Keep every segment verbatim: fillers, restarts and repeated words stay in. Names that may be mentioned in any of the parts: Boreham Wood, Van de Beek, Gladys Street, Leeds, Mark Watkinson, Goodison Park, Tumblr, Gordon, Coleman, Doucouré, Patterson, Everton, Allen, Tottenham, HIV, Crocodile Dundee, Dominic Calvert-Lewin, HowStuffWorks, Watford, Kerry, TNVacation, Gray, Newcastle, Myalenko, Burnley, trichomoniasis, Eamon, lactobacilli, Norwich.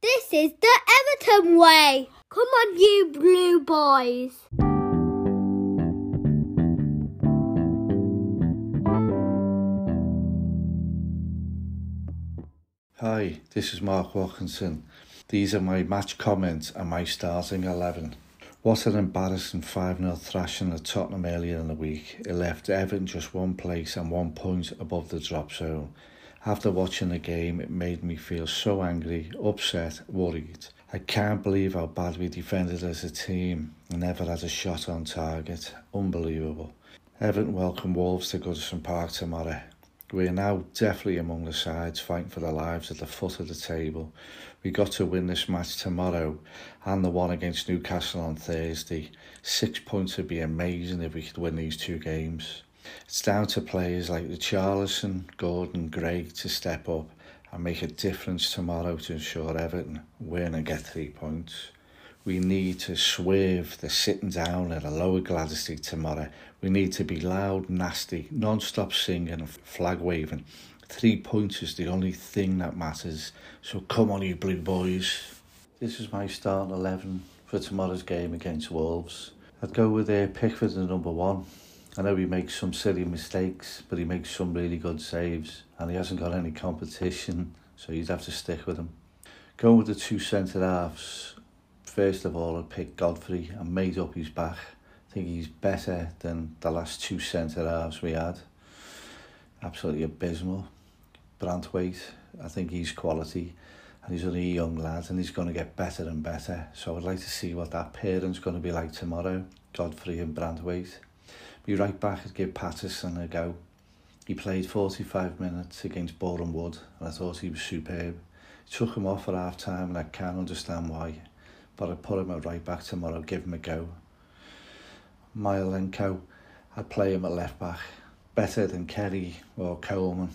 This is the Everton way. Come on, you blue boys. Hi, this is Mark Watkinson. These are my match comments and my starting eleven. What an embarrassing five nil thrashing at Tottenham earlier in the week. It left Everton just one place and one point above the drop zone. After watching the game, it made me feel so angry, upset, worried. I can't believe how bad we defended as a team. Never had a shot on target. Unbelievable. Everton welcome Wolves to Goodison Park tomorrow. We are now definitely among the sides fighting for their lives at the foot of the table. We got to win this match tomorrow and the one against Newcastle on Thursday. Six points would be amazing if we could win these two games. It's down to players like Richarlison, Gordon, Gray to step up and make a difference tomorrow to ensure Everton win and get three points. We need to swerve the sitting down at a lower Gladys Street tomorrow. We need to be loud, nasty, non-stop singing and flag waving. Three points is the only thing that matters. So come on, you blue boys. This is my starting eleven for tomorrow's game against Wolves. I'd go with uh, Pickford at number one. I know he makes some silly mistakes, but he makes some really good saves. And he hasn't got any competition, so you'd have to stick with him. Going with the two centre-halves. First of all, I'd pick Godfrey and made up his back. I think he's better than the last two centre-halves we had. Absolutely abysmal. Branthwaite, I think he's quality. And he's only a young lad and he's going to get better and better. So I'd like to see what that pairing's going to be like tomorrow. Godfrey and Branthwaite. Be right back and give Patterson a go. He played forty-five minutes against Boreham Wood and I thought he was superb. Took him off at half-time and I can understand why. But I'd put him at right back tomorrow, give him a go. Myalenko, I'd play him at left back. Better than Kerry or Coleman.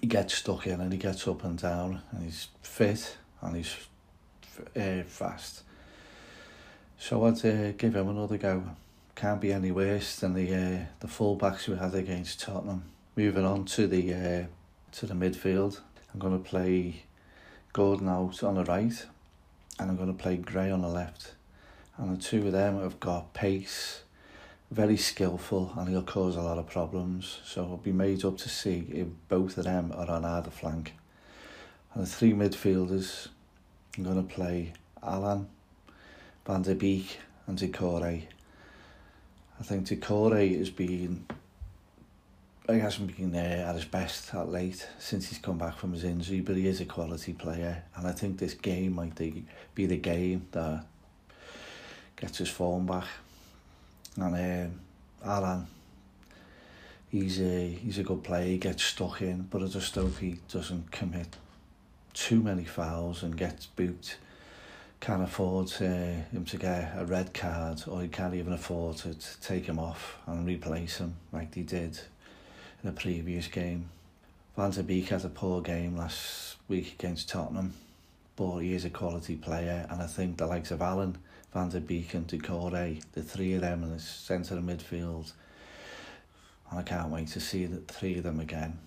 He gets stuck in and he gets up and down and he's fit and he's uh, fast. So I'd uh, give him another go. Can't be any worse than the uh, the full-backs we had against Tottenham. Moving on to the, uh, to the midfield. I'm going to play Gordon out on the right. And I'm going to play Gray on the left. And the two of them have got pace, very skillful, and he'll cause a lot of problems. So I'll be made up to see if both of them are on either flank. And the three midfielders, I'm going to play Allen, Van de Beek and Doucouré. I think Doucouré has been, he hasn't been there at his best at late since he's come back from his injury, but he is a quality player and I think this game might be the game that gets his form back. And um, Allen, he's a, he's a good player, he gets stuck in, but I just hope he doesn't commit too many fouls and gets booked. Can't afford uh, him to get a red card, or he can't even afford to take him off and replace him like they did the previous game. Van de Beek had a poor game last week against Tottenham, but he is a quality player and I think the likes of Allen, Van de Beek and Doucouré, the three of them in the centre of midfield, and I can't wait to see the three of them again.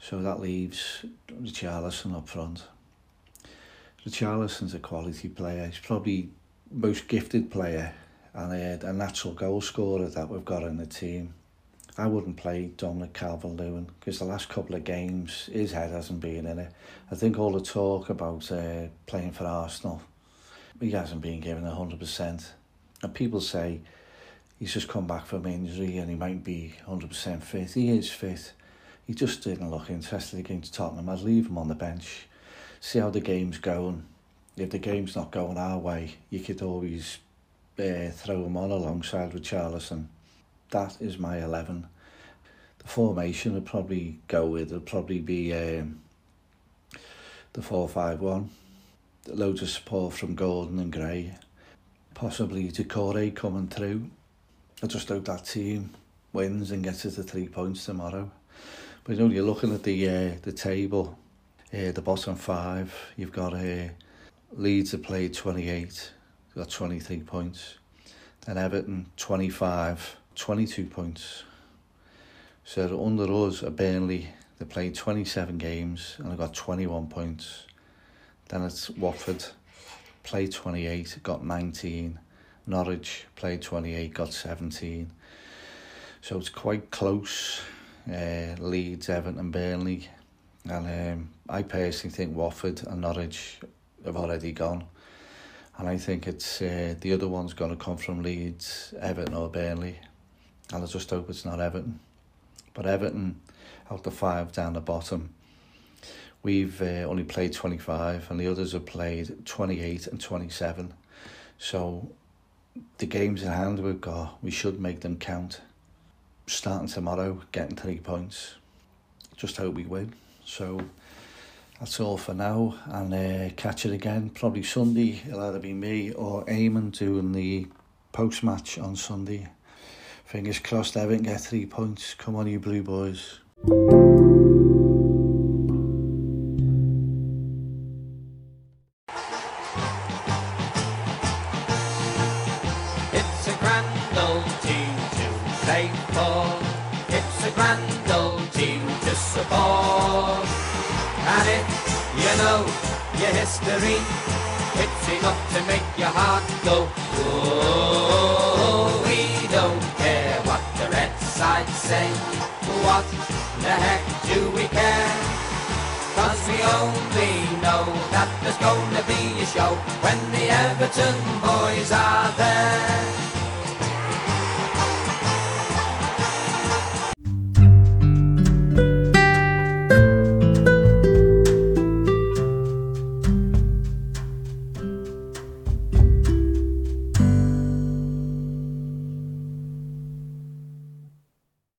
So that leaves Richarlison up front. Richarlison's a quality player, he's probably the most gifted player and a natural goal scorer that we've got in the team. I wouldn't play Dominic Calvert-Lewin because the last couple of games, his head hasn't been in it. I think all the talk about uh, playing for Arsenal, he hasn't been given one hundred percent. And people say he's just come back from injury and he might be one hundred percent fit. He is fit. He just didn't look interested against Tottenham. I'd leave him on the bench, see how the game's going. If the game's not going our way, you could always uh, throw him on alongside Richarlison. That is my eleven. The formation I'd probably go with would probably be um, the four five one. Loads of support from Gordon and Gray. Possibly Doucouré coming through. I just hope that team wins and gets us the three points tomorrow. But you know, you're looking at the uh, the table, uh, the bottom five. You've got uh, Leeds have played twenty-eight, got twenty-three points. Then Everton twenty-five. twenty-two points. So under us are Burnley, they played twenty-seven games and they got twenty-one points. Then it's Watford, played twenty-eight, got nineteen. Norwich played twenty-eight, got seventeen. So it's quite close. Uh, Leeds, Everton, Burnley. And um, I personally think Watford and Norwich have already gone. And I think it's uh, the other one's going to come from Leeds, Everton or Burnley. And I just hope it's not Everton. But Everton, out the five down the bottom, we've uh, only played twenty-five and the others have played twenty-eight and twenty-seven. So the games in hand we've got, we should make them count. Starting tomorrow, getting three points. Just hope we win. So that's all for now, and uh, catch it again probably Sunday. It'll either be me or Eamon doing the post-match on Sunday. Fingers crossed Everton get three points. Come on you blue boys. It's enough to make your heart go, oh, we don't care what the red side say. What the heck do we care? Cause we only know that there's gonna be a show when the Everton boys are there.